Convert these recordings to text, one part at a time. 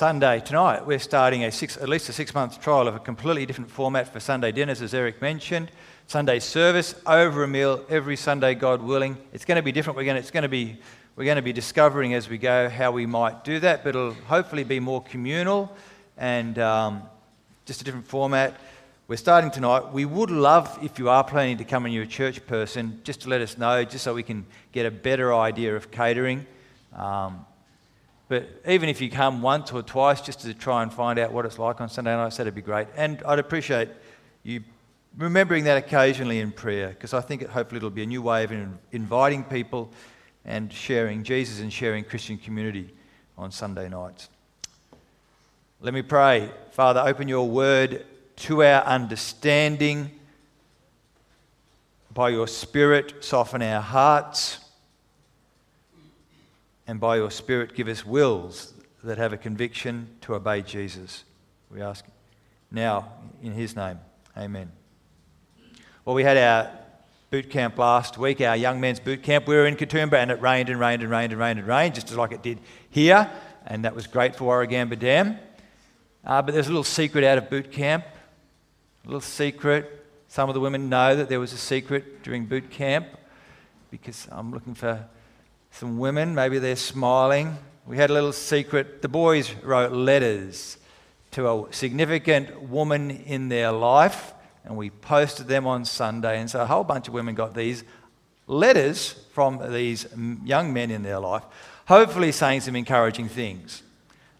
Sunday tonight, we're starting at least a 6-month trial of a completely different format for Sunday dinners, as Eric mentioned. Sunday service over a meal every Sunday, God willing. It's going to be different. We're going to be discovering as we go how we might do that, but it'll hopefully be more communal and just a different format. We're starting tonight. We would love, if you are planning to come and you're a church person, just to let us know, just so we can get a better idea of catering. But even if you come once or twice, just to try and find out what it's like on Sunday nights, that'd be great. And I'd appreciate you remembering that occasionally in prayer, because I think hopefully it'll be a new way of inviting people and sharing Jesus and sharing Christian community on Sunday nights. Let me pray. Father, open your word to our understanding. By your Spirit, soften our hearts. And by your Spirit, give us wills that have a conviction to obey Jesus. We ask now in his name. Amen. Well, we had our boot camp last week, our young men's boot camp. We were in Katoomba and it rained and rained and rained and rained and rained, just like it did here. And that was great for Warragamba Dam. But there's a little secret out of boot camp, a little secret. Some of the women know that there was a secret during boot camp, because I'm looking for some women. Maybe they're smiling. We had a little secret. The boys wrote letters to a significant woman in their life, and we posted them on Sunday. And so a whole bunch of women got these letters from these young men in their life, hopefully saying some encouraging things.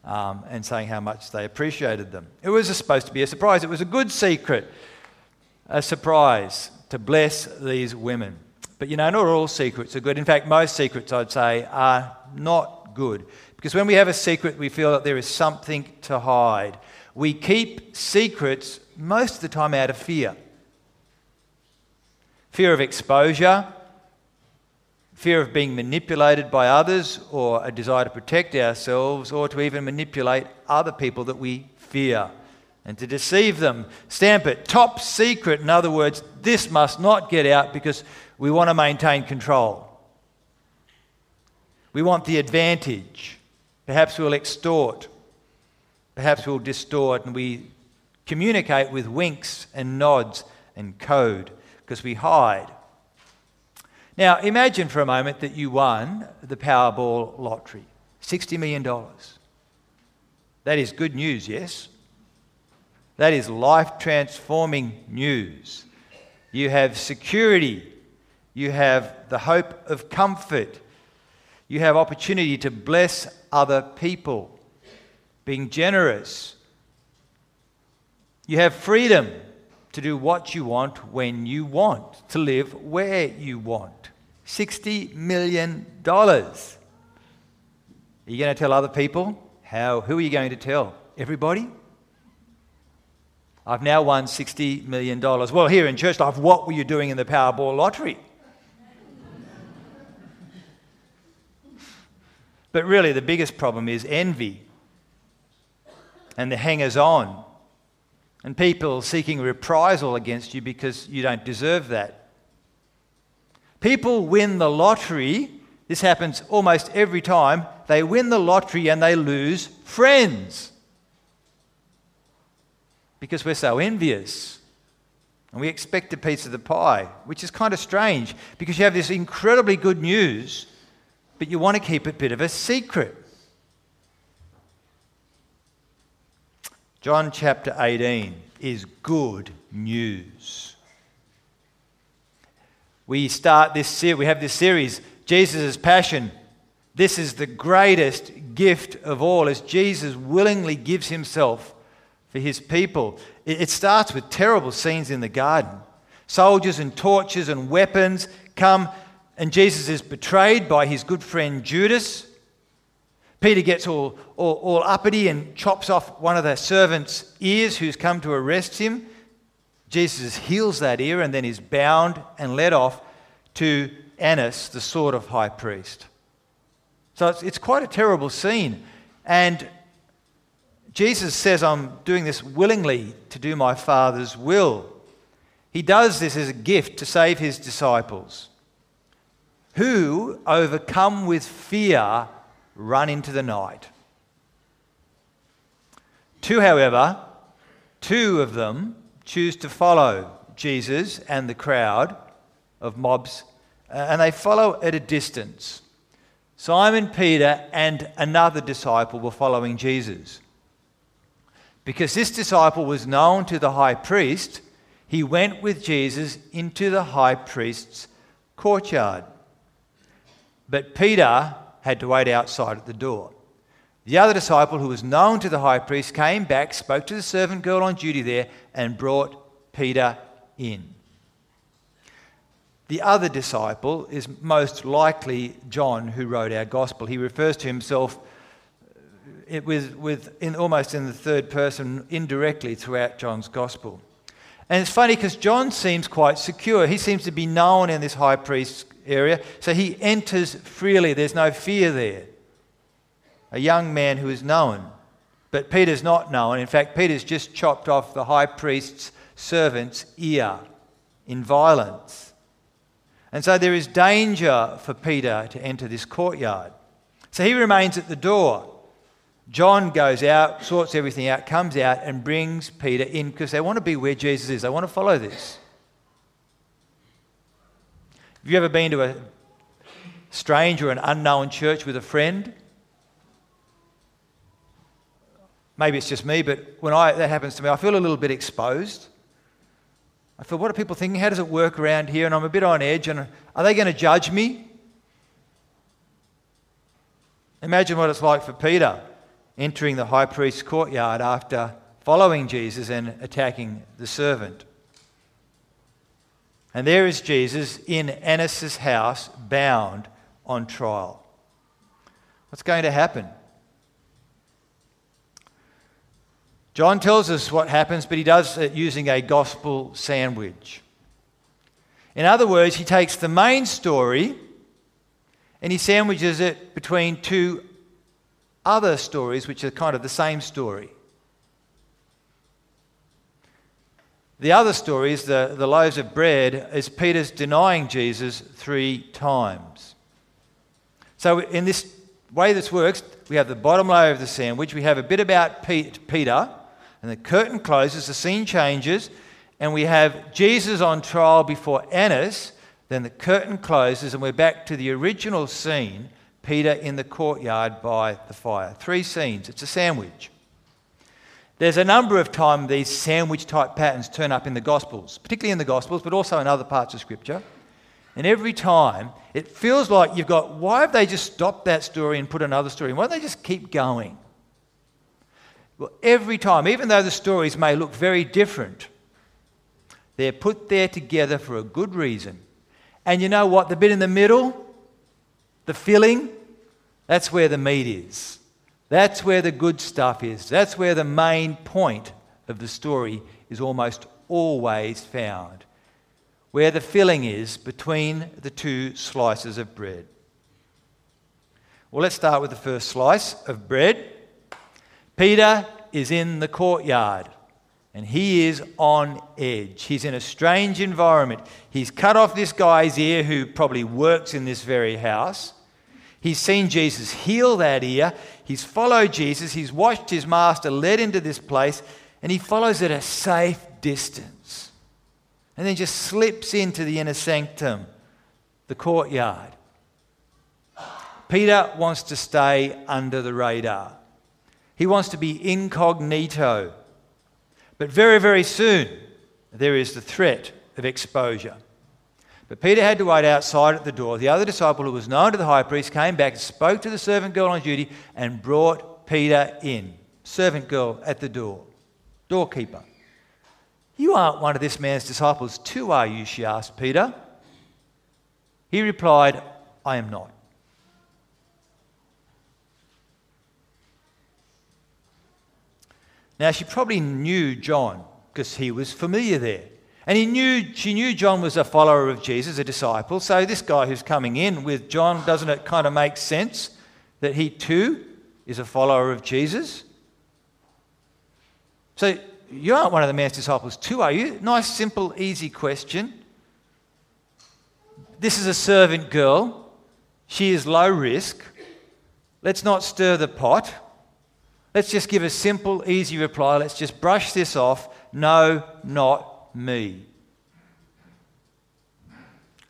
And saying how much they appreciated them. It was supposed to be a surprise. It was a good secret, a surprise to bless these women. But you know, not all secrets are good. In fact, most secrets, I'd say, are not good. Because when we have a secret, we feel that there is something to hide. We keep secrets most of the time out of fear. Fear of exposure, fear of being manipulated by others, or a desire to protect ourselves, or to even manipulate other people that we fear, and to deceive them. Stamp it. Top secret. In other words, this must not get out because we want to maintain control. We want the advantage. Perhaps we'll extort. Perhaps we'll distort, and we communicate with winks and nods and code because we hide. Now, imagine for a moment that you won the Powerball lottery, $60 million. That is good news, yes? That is life-transforming news. You have security. You have the hope of comfort. You have opportunity to bless other people, being generous. You have freedom to do what you want, when you want, to live where you want. $60 million. Are you going to tell other people? How? Who are you going to tell? Everybody? I've now won $60 million. Well, here in church life, what were you doing in the Powerball lottery? But really, the biggest problem is envy and the hangers-on and people seeking reprisal against you because you don't deserve that. People win the lottery. This happens almost every time. They win the lottery and they lose friends because we're so envious and we expect a piece of the pie, which is kind of strange because you have this incredibly good news, but you want to keep it a bit of a secret. John chapter 18 is good news. We have this series, Jesus' Passion. This is the greatest gift of all, as Jesus willingly gives himself for his people. It starts with terrible scenes in the garden. Soldiers and torches and weapons come, and Jesus is betrayed by his good friend Judas. Peter gets all uppity and chops off one of the servants' ears who's come to arrest him. Jesus heals that ear and then is bound and led off to Annas, the sort of high priest. So it's quite a terrible scene. And Jesus says, I'm doing this willingly to do my Father's will. He does this as a gift to save his disciples, who, overcome with fear, run into the night. Two, however, two of them choose to follow Jesus and the crowd of mobs, and they follow at a distance. Simon Peter and another disciple were following Jesus. Because this disciple was known to the high priest, he went with Jesus into the high priest's courtyard. But Peter had to wait outside at the door. The other disciple, who was known to the high priest, came back, spoke to the servant girl on duty there, and brought Peter in. The other disciple is most likely John, who wrote our gospel. He refers to himself almost in the third person indirectly throughout John's gospel. And it's funny because John seems quite secure. He seems to be known in this high priest's area, so he enters freely. There's no fear there. A young man who is known, but Peter's not known. In fact, Peter's just chopped off the high priest's servant's ear in violence. And so there is danger for Peter to enter this courtyard. So he remains at the door. John goes out, sorts everything out, comes out and brings Peter in because they want to be where Jesus is. They want to follow this. Have you ever been to a strange or an unknown church with a friend? Maybe it's just me, but when that happens to me, I feel a little bit exposed. I feel, what are people thinking? How does it work around here? And I'm a bit on edge. And are they going to judge me? Imagine what it's like for Peter entering the high priest's courtyard after following Jesus and attacking the servant. And there is Jesus in Annas' house, bound on trial. What's going to happen? John tells us what happens, but he does it using a gospel sandwich. In other words, he takes the main story and he sandwiches it between two other stories, which are kind of the same story. The other story is the loaves of bread, is Peter's denying Jesus 3 times. So in this way this works, we have the bottom layer of the sandwich, we have a bit about Peter, and the curtain closes, the scene changes, and we have Jesus on trial before Annas. Then the curtain closes and we're back to the original scene, Peter in the courtyard by the fire. 3 scenes. It's a sandwich. There's a number of times these sandwich-type patterns turn up in the Gospels, particularly in the Gospels, but also in other parts of Scripture. And every time it feels like you've got, why have they just stopped that story and put another story in? Why don't they just keep going? Well, every time, even though the stories may look very different, they're put there together for a good reason. And you know what? The bit in the middle, the filling, that's where the meat is. That's where the good stuff is. That's where the main point of the story is almost always found. Where the filling is between the 2 slices of bread. Well, let's start with the first slice of bread. Peter is in the courtyard. And he is on edge. He's in a strange environment. He's cut off this guy's ear who probably works in this very house. He's seen Jesus heal that ear. He's followed Jesus. He's watched his master led into this place. And he follows at a safe distance. And then just slips into the inner sanctum, the courtyard. Peter wants to stay under the radar. He wants to be incognito. But very, very soon, there is the threat of exposure. But Peter had to wait outside at the door. The other disciple, who was known to the high priest, came back and spoke to the servant girl on duty and brought Peter in. Servant girl at the door. Doorkeeper. "You aren't one of this man's disciples too, are you?" she asked Peter. He replied, "I am not." Now, she probably knew John because he was familiar there. And she knew John was a follower of Jesus, a disciple. So this guy who's coming in with John, doesn't it kind of make sense that he too is a follower of Jesus? So, "You aren't one of the man's disciples too, are you?" Nice, simple, easy question. This is a servant girl. She is low risk. Let's not stir the pot. Let's just give a simple, easy reply. Let's just brush this off. No, not me.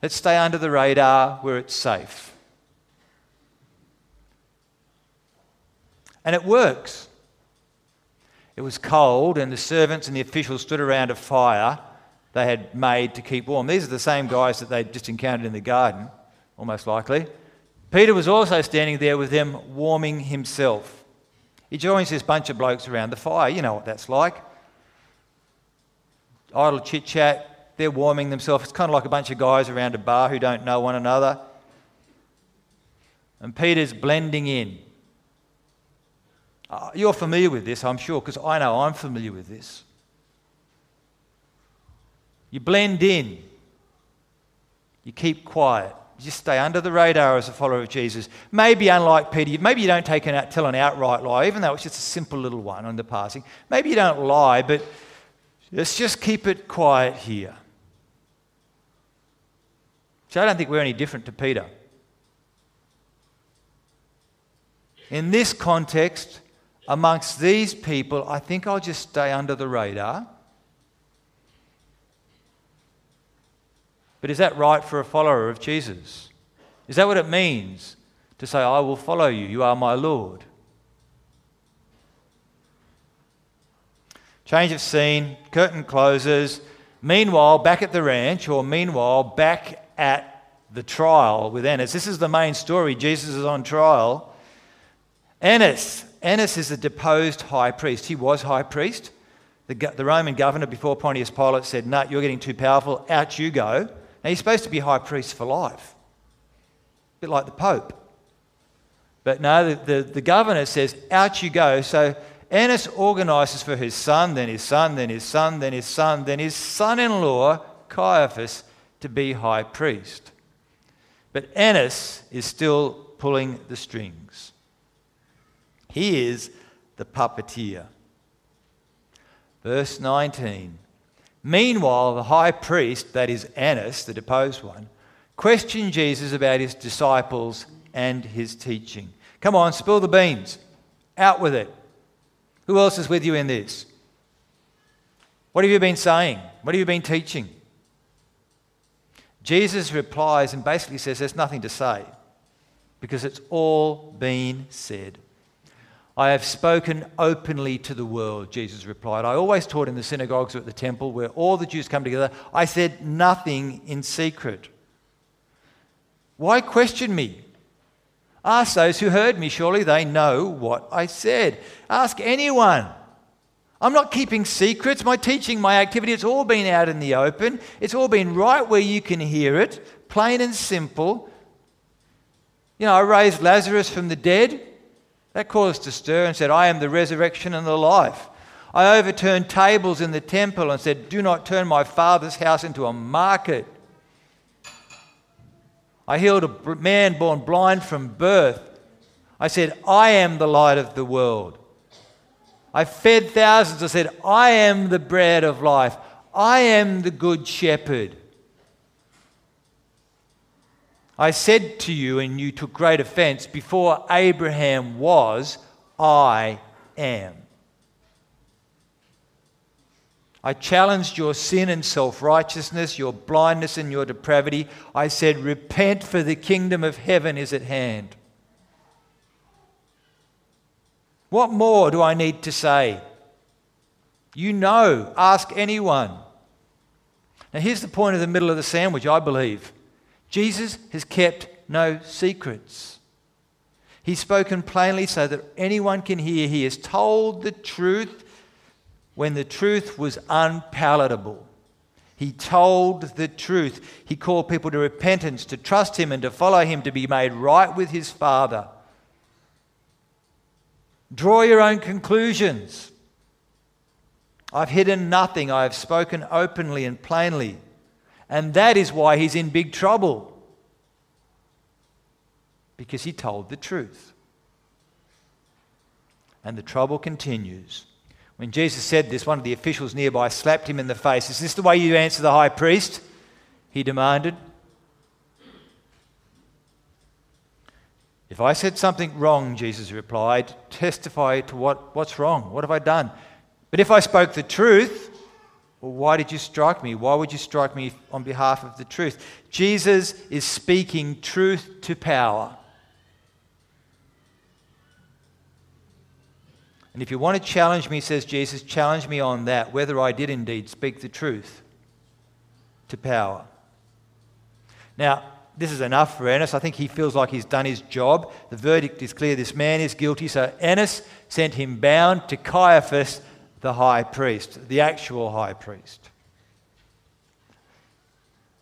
Let's stay under the radar where it's safe. And it works. It was cold, and the servants and the officials stood around a fire they had made to keep warm. These are the same guys that they'd just encountered in the garden, almost likely. Peter was also standing there with them, warming himself. He joins this bunch of blokes around the fire. You know what that's like. Idle chit-chat. They're warming themselves. It's kind of like a bunch of guys around a bar who don't know one another. And Peter's blending in. You're familiar with this, I'm sure, because I know I'm familiar with this. You blend in. You keep quiet. You just stay under the radar as a follower of Jesus. Maybe unlike Peter, maybe you don't tell an outright lie, even though it's just a simple little one on the passing. Maybe you don't lie, but let's just keep it quiet here. So I don't think we're any different to Peter. In this context, amongst these people, I think I'll just stay under the radar. But is that right for a follower of Jesus? Is that what it means to say, I will follow you, you are my Lord? Change of scene, curtain closes. Meanwhile, back at the trial with Annas. This is the main story. Jesus is on trial. Annas is the deposed high priest. He was high priest. The Roman governor before Pontius Pilate said, no, you're getting too powerful, out you go. Now, he's supposed to be high priest for life, a bit like the Pope. But no, the governor says, out you go. So Annas organises for his son, then his son, then his son, then his son, then his son-in-law, Caiaphas, to be high priest. But Annas is still pulling the strings. He is the puppeteer. Verse 19. Meanwhile, the high priest, that is Annas, the deposed one, questioned Jesus about his disciples and his teaching. Come on, spill the beans. Out with it. Who else is with you in this? What have you been saying? What have you been teaching? Jesus replies and basically says there's nothing to say because it's all been said. I have spoken openly to the world, Jesus replied. I always taught in the synagogues or at the temple where all the Jews come together. I said nothing in secret. Why question me? Ask those who heard me. Surely they know what I said. Ask anyone. I'm not keeping secrets. My teaching, my activity, it's all been out in the open. It's all been right where you can hear it, plain and simple. You know, I raised Lazarus from the dead. That caused a stir and said, I am the resurrection and the life. I overturned tables in the temple and said, do not turn my father's house into a market. I healed a man born blind from birth. I said, I am the light of the world. I fed thousands. I said, I am the bread of life. I am the good shepherd. I said to you, and you took great offense, before Abraham was, I am. I challenged your sin and self-righteousness, your blindness and your depravity. I said, repent, for the kingdom of heaven is at hand. What more do I need to say? You know, ask anyone. Now, here's the point of the middle of the sandwich, I believe. Jesus has kept no secrets. He's spoken plainly so that anyone can hear. He has told the truth when the truth was unpalatable. He told the truth. He called people to repentance, to trust him and to follow him, to be made right with his Father. Draw your own conclusions. I've hidden nothing. I have spoken openly and plainly. And that is why he's in big trouble, because he told the truth. And the trouble continues. When Jesus said this, one of the officials nearby slapped him in the face. Is this the way you answer the high priest? He demanded. If I said something wrong, Jesus replied, testify to what's wrong. What have I done? But if I spoke the truth, well, why did you strike me? Why would you strike me on behalf of the truth? Jesus is speaking truth to power. And if you want to challenge me, says Jesus, challenge me on that, whether I did indeed speak the truth to power. Now, this is enough for Annas. I think he feels like he's done his job. The verdict is clear. This man is guilty. So Annas sent him bound to Caiaphas, the high priest, the actual high priest.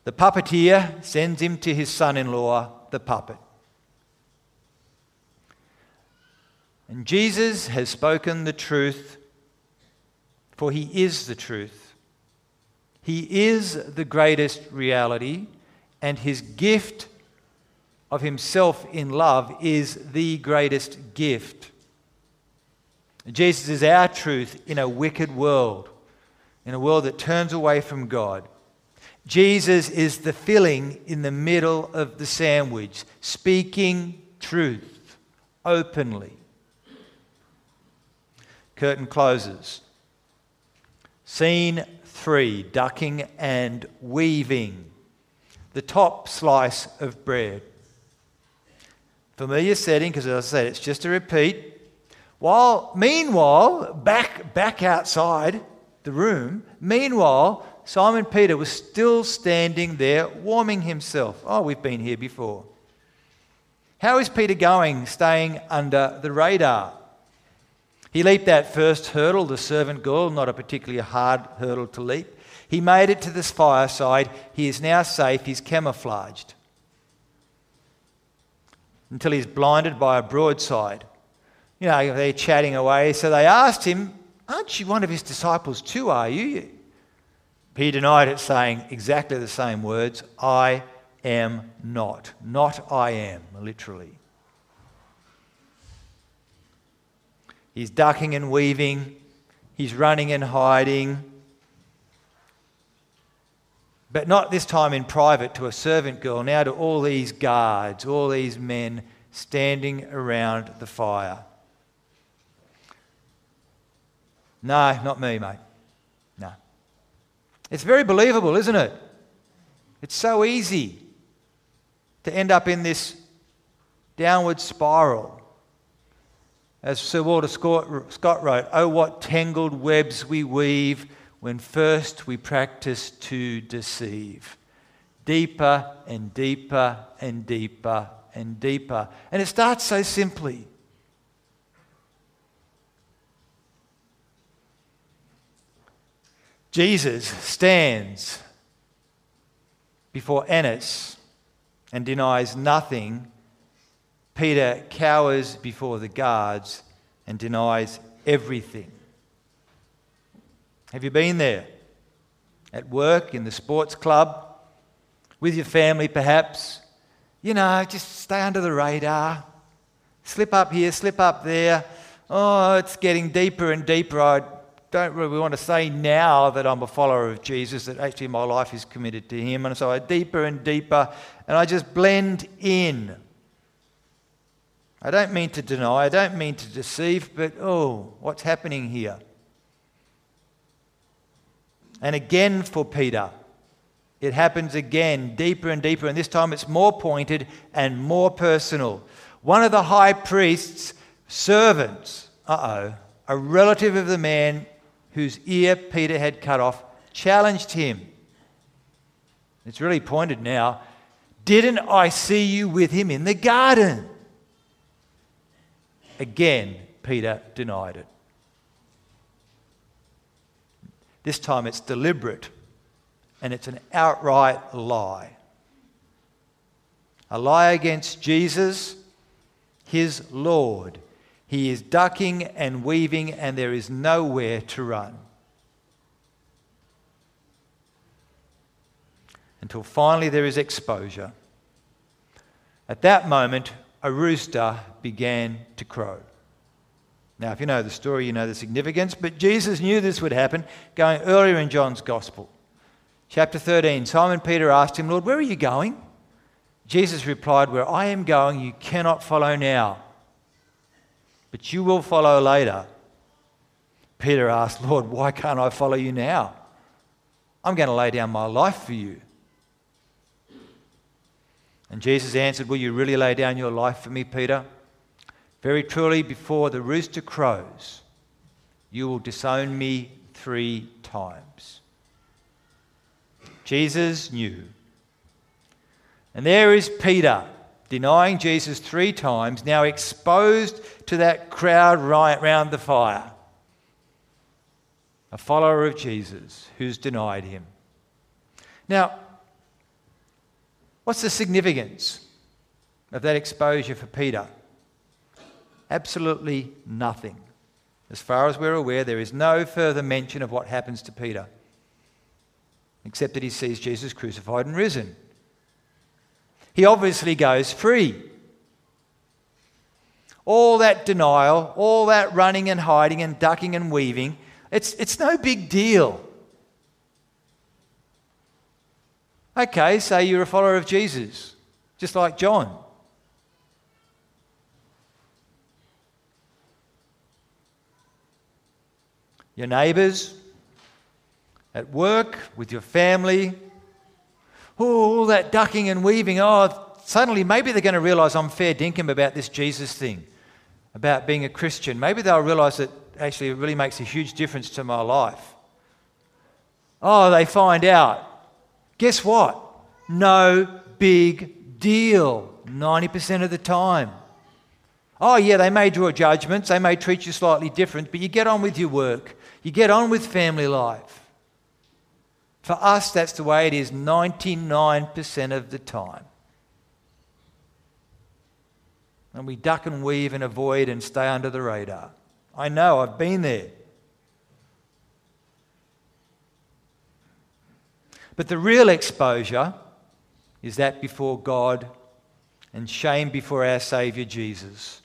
The puppeteer sends him to his son-in-law, the puppet. And Jesus has spoken the truth, for he is the truth. He is the greatest reality, and his gift of himself in love is the greatest gift. Jesus is our truth in a wicked world, in a world that turns away from God. Jesus is the filling in the middle of the sandwich, speaking truth openly. Curtain closes. Scene 3, ducking and weaving. The top slice of bread. Familiar setting, because as I said, it's just a repeat. Meanwhile, back outside the room, Simon Peter was still standing there warming himself. Oh, we've been here before. How is Peter going, staying under the radar? He leaped that first hurdle, the servant girl, not a particularly hard hurdle to leap. He made it to this fireside. He is now safe. He's camouflaged. Until he's blinded by a broadside. You know, they're chatting away. So they asked him, aren't you one of his disciples too, are you? He denied it, saying exactly the same words, I am not. Not I am, literally. He's ducking and weaving. He's running and hiding. But not this time in private to a servant girl, now to all these guards, all these men standing around the fire. No, not me, mate. No. It's very believable, isn't it? It's so easy to end up in this downward spiral. As Sir Walter Scott wrote, oh, what tangled webs we weave when first we practice to deceive. Deeper and deeper and deeper and deeper. And it starts so simply. Jesus stands before Annas and denies nothing. Peter cowers before the guards and denies everything. Have you been there? At work, in the sports club, with your family perhaps? You know, just stay under the radar. Slip up here, slip up there. Oh, it's getting deeper and deeper. I don't really want to say now that I'm a follower of Jesus, that actually my life is committed to him. And so I deeper and deeper, and I just blend in. I don't mean to deny, I don't mean to deceive, but oh, what's happening here? And again for Peter, it happens again, deeper and deeper, and this time it's more pointed and more personal. One of the high priest's servants, a relative of the man whose ear Peter had cut off, challenged him. It's really pointed now. Didn't I see you with him in the garden? Again, Peter denied it. This time it's deliberate and it's an outright lie. A lie against Jesus, his Lord. He is ducking and weaving and there is nowhere to run. Until finally there is exposure. At that moment, a rooster began to crow. Now, if you know the story, you know the significance, but Jesus knew this would happen, going earlier in John's Gospel. Chapter 13, Simon Peter asked him, Lord, where are you going? Jesus replied, "Where I am going, you cannot follow now, but you will follow later." Peter asked, "Lord, why can't I follow you now? I'm going to lay down my life for you." And Jesus answered, "Will you really lay down your life for me, Peter? Very truly, before the rooster crows, you will disown me 3 times. Jesus knew. And there is Peter, denying Jesus 3 times, now exposed to that crowd right round the fire. A follower of Jesus who's denied him. Now, what's the significance of that exposure for Peter? Absolutely nothing. As far as we're aware, there is no further mention of what happens to Peter, except that he sees Jesus crucified and risen. He obviously goes free. All that denial, all that running and hiding and ducking and weaving, it's no big deal. Okay, so you're a follower of Jesus, just like John. Your neighbours, at work, with your family, all that ducking and weaving. Oh, suddenly maybe they're going to realise I'm fair dinkum about this Jesus thing, about being a Christian. Maybe they'll realise that actually it really makes a huge difference to my life. Oh, they find out. Guess what? No big deal 90% of the time. Oh yeah, they may draw judgments, they may treat you slightly different, but you get on with your work. You get on with family life. For us, that's the way it is 99% of the time. And we duck and weave and avoid and stay under the radar. I know, I've been there. But the real exposure is that before God and shame before our Saviour Jesus,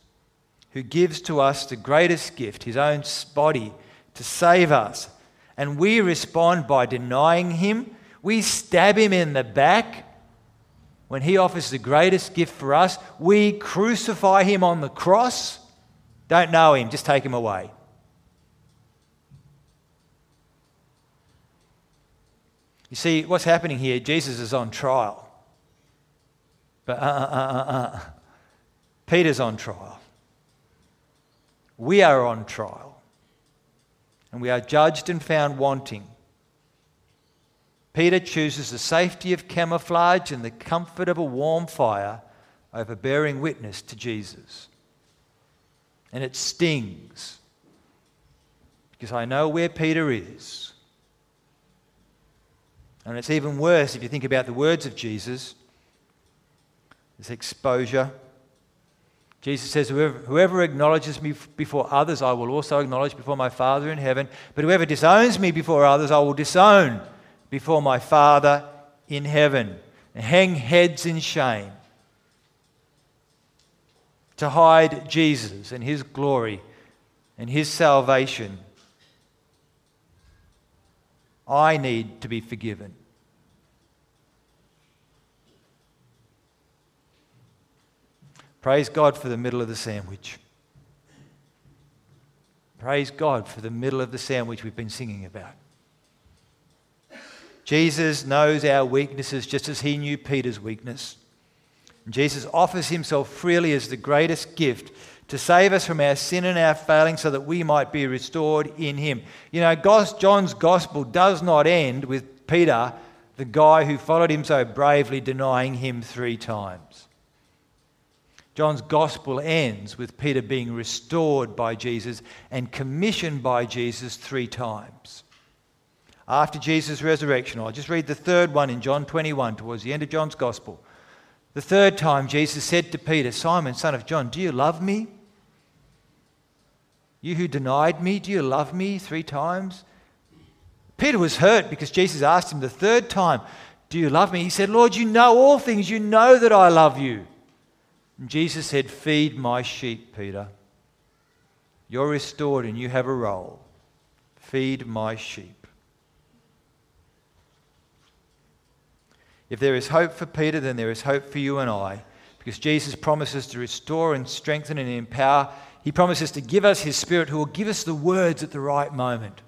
who gives to us the greatest gift, his own body, to save us. And we respond by denying him. We stab him in the back. When he offers the greatest gift for us, we crucify him on the cross. Don't know him, just take him away. You see, what's happening here, Jesus is on trial. But Peter's on trial. We are on trial. And we are judged and found wanting. Peter chooses the safety of camouflage and the comfort of a warm fire over bearing witness to Jesus. And it stings, because I know where Peter is. And it's even worse if you think about the words of Jesus. This exposure. Jesus says, whoever acknowledges me before others, I will also acknowledge before my Father in heaven. But whoever disowns me before others, I will disown before my Father in heaven. And hang heads in shame to hide Jesus and his glory and his salvation. I need to be forgiven. Praise God for the middle of the sandwich. Praise God for the middle of the sandwich we've been singing about. Jesus knows our weaknesses just as he knew Peter's weakness. And Jesus offers himself freely as the greatest gift to save us from our sin and our failing so that we might be restored in him. You know, John's gospel does not end with Peter, the guy who followed him so bravely, denying him 3 times. John's gospel ends with Peter being restored by Jesus and commissioned by Jesus 3 times. After Jesus' resurrection, I'll just read the 3rd one in John 21, towards the end of John's gospel. The 3rd time Jesus said to Peter, "Simon, son of John, do you love me? You who denied me, do you love me 3 times? Peter was hurt because Jesus asked him the 3rd time, "Do you love me?" He said, "Lord, you know all things. You know that I love you." And Jesus said, "Feed my sheep, Peter. You're restored and you have a role. Feed my sheep." If there is hope for Peter, then there is hope for you and I, because Jesus promises to restore and strengthen and empower. He promises to give us his Spirit, who will give us the words at the right moment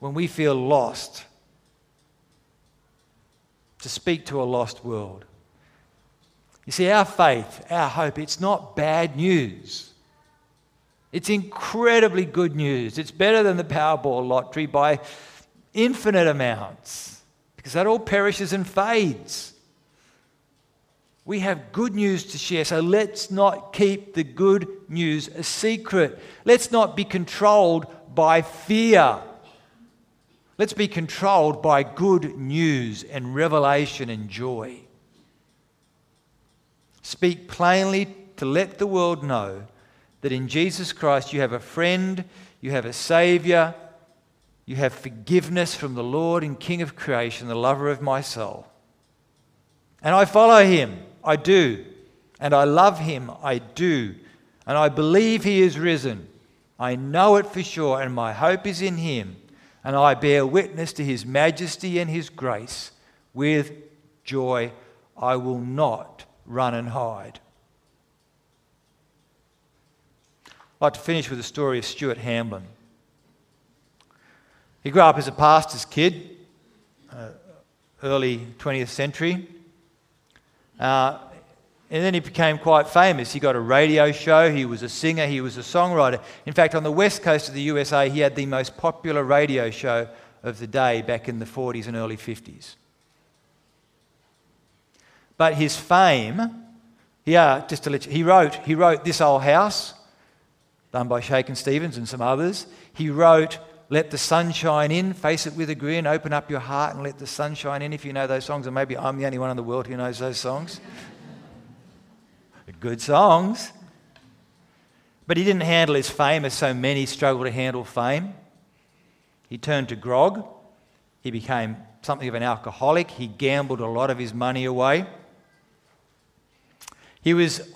when we feel lost, to speak to a lost world. You see, our faith, our hope, it's not bad news. It's incredibly good news. It's better than the Powerball lottery by infinite amounts, because that all perishes and fades. We have good news to share, so let's not keep the good news a secret. Let's not be controlled by fear. Let's be controlled by good news and revelation and joy. Speak plainly to let the world know that in Jesus Christ you have a friend, you have a Saviour, you have forgiveness from the Lord and King of creation, the lover of my soul. And I follow him, I do. And I love him, I do. And I believe he is risen. I know it for sure, and my hope is in him. And I bear witness to his majesty and his grace. With joy, I will not run and hide. I'd like to finish with the story of Stuart Hamblen. He grew up as a pastor's kid, early 20th century. And then he became quite famous. He got a radio show, he was a singer, he was a songwriter. In fact, on the west coast of the USA, he had the most popular radio show of the day back in the 40s and early 50s. But his fame, he wrote This Old House, done by Shakin' Stevens and some others. He wrote Let the Sun Shine In, Face It With a Grin, Open Up Your Heart and Let the Sun Shine In, if you know those songs, and maybe I'm the only one in the world who knows those songs. Good songs. But he didn't handle his fame as so many struggle to handle fame. He turned to grog. He became something of an alcoholic. He gambled a lot of his money away. He was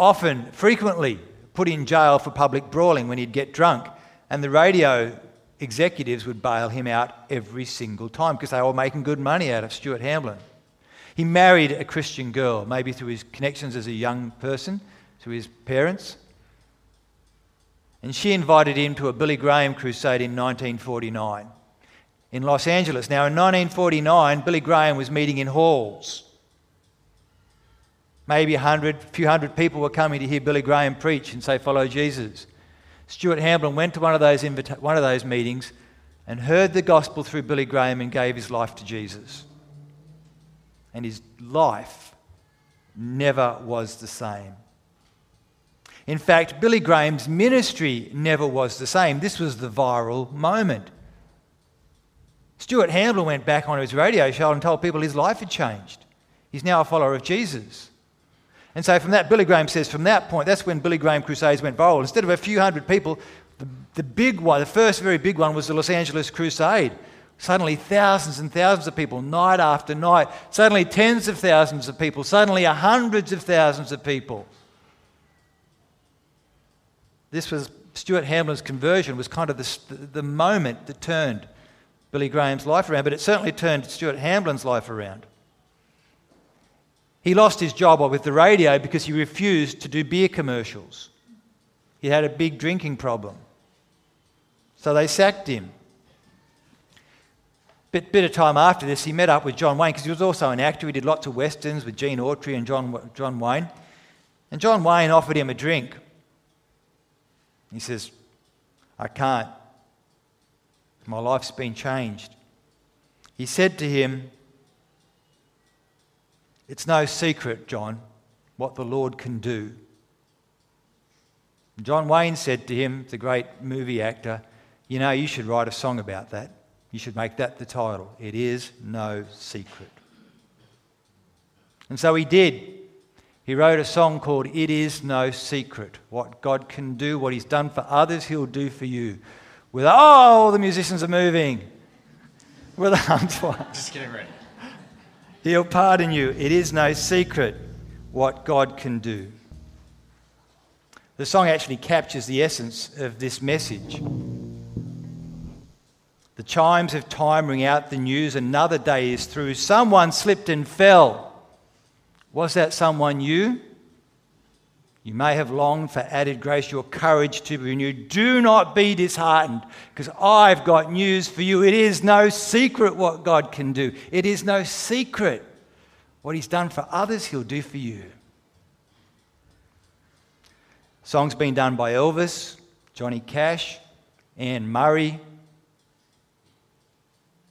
frequently put in jail for public brawling when he'd get drunk, and the radio executives would bail him out every single time because they were making good money out of Stuart Hamblen. He married a Christian girl, maybe through his connections as a young person, through his parents. And she invited him to a Billy Graham crusade in 1949 in Los Angeles. Now, in 1949, Billy Graham was meeting in halls. Maybe a few hundred people were coming to hear Billy Graham preach and say, "Follow Jesus." Stuart Hamblen went to one of those meetings and heard the gospel through Billy Graham and gave his life to Jesus. And his life never was the same. In fact, Billy Graham's ministry never was the same. This was the viral moment. Stuart Hamblen went back on his radio show and told people his life had changed. He's now a follower of Jesus. And so Billy Graham says, from that point, that's when Billy Graham crusades went viral. Instead of a few hundred people, the first very big one was the Los Angeles crusade. Suddenly thousands and thousands of people, night after night. Suddenly tens of thousands of people. Suddenly hundreds of thousands of people. This was Stuart Hamblen's conversion, was kind of the moment that turned Billy Graham's life around, but it certainly turned Stuart Hamblen's life around. He lost his job with the radio because he refused to do beer commercials. He had a big drinking problem. So they sacked him. Bit of time after this, he met up with John Wayne, because he was also an actor. He did lots of westerns with Gene Autry and John Wayne. And John Wayne offered him a drink. He says, "I can't. My life's been changed." He said to him, "It's no secret, John, what the Lord can do." And John Wayne said to him, the great movie actor, "You know, you should write a song about that. You should make that the title. It is no secret." And so he did. He wrote a song called It Is No Secret. What God can do, what he's done for others, he'll do for you. With all the musicians are moving. With arms wide. Just getting ready. He'll pardon you. It is no secret what God can do. The song actually captures the essence of this message. The chimes of time ring out the news, another day is through. Someone slipped and fell. Was that someone you? You may have longed for added grace, your courage to be renewed. Do not be disheartened, because I've got news for you. It is no secret what God can do. It is no secret what He's done for others, He'll do for you. Song's been done by Elvis, Johnny Cash, Anne Murray.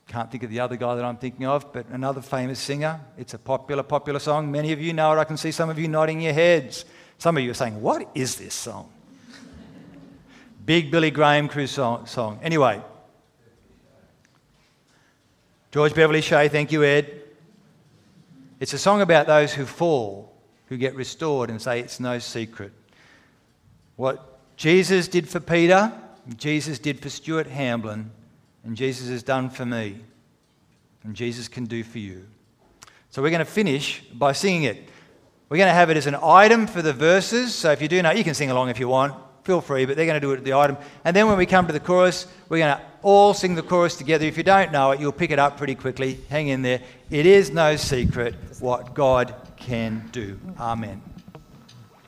Can't think of the other guy that I'm thinking of, but another famous singer. It's a popular song. Many of you know it. I can see some of you nodding your heads. Some of you are saying, what is this song? Big Billy Graham crew song. Anyway, George Beverly Shea, thank you, Ed. It's a song about those who fall, who get restored and say it's no secret. What Jesus did for Peter, Jesus did for Stuart Hamblen, and Jesus has done for me, and Jesus can do for you. So we're going to finish by singing it. We're going to have it as an item for the verses, so if you do know, you can sing along if you want, feel free, but they're going to do it at the item. And then when we come to the chorus, we're going to all sing the chorus together. If you don't know it, you'll pick it up pretty quickly. Hang in there. It is no secret what God can do. Amen.